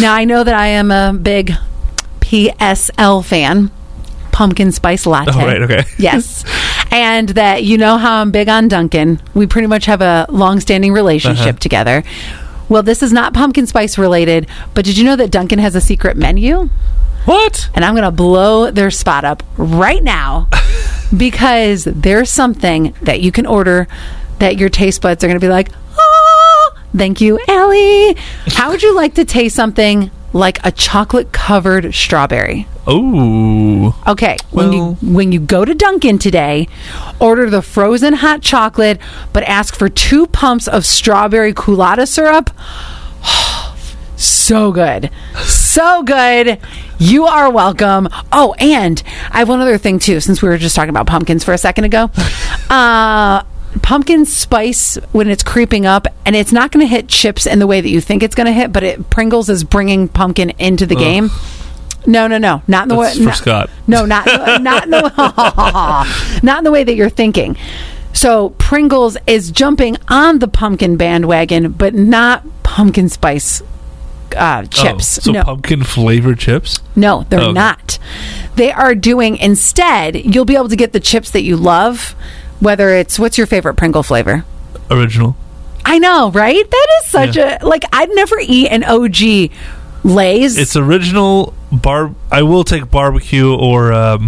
Now, I know that I am a big PSL fan, pumpkin spice latte. Oh, right, okay. Yes. And that, you know how I'm big on Dunkin'. We pretty much have a long-standing relationship together. Well, this is not pumpkin spice related, but did you know that Dunkin' has a secret menu? What? And I'm going to blow their spot up right now because there's something that you can order that your taste buds are going to be like, oh, thank you, Allie. How would you like to taste something like a chocolate-covered strawberry? Oh. Okay. Well, when you go to Dunkin' today, order the frozen hot chocolate, but ask for 2 pumps of strawberry culotta syrup. So good. So good. You are welcome. Oh, and I have one other thing, too, since we were just talking about pumpkins for a second ago. Pumpkin spice, when it's creeping up, and it's not going to hit chips in the way that you think it's going to hit, but Pringles is bringing pumpkin into the game. No, not in the way. For Scott. No, not in the way that you're thinking. So Pringles is jumping on the pumpkin bandwagon, but not pumpkin spice chips. So no. Pumpkin flavored chips? No, they're not. They are doing instead. You'll be able to get the chips that you love. Whether it's, what's your favorite Pringle flavor? Original. I know, right? That is such a, like, I'd never eat an OG Lay's. It's original. I will take barbecue or oh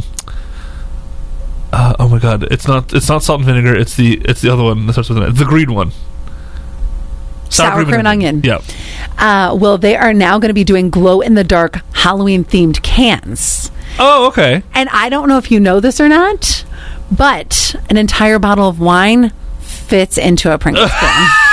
my god, it's not salt and vinegar. It's the other one that starts with an. It's the green one. Sour cream and onion. Yeah. Well, they are now going to be doing glow-in-the-dark Halloween-themed cans. Oh, okay. And I don't know if you know this or not, but an entire bottle of wine fits into a Pringles can.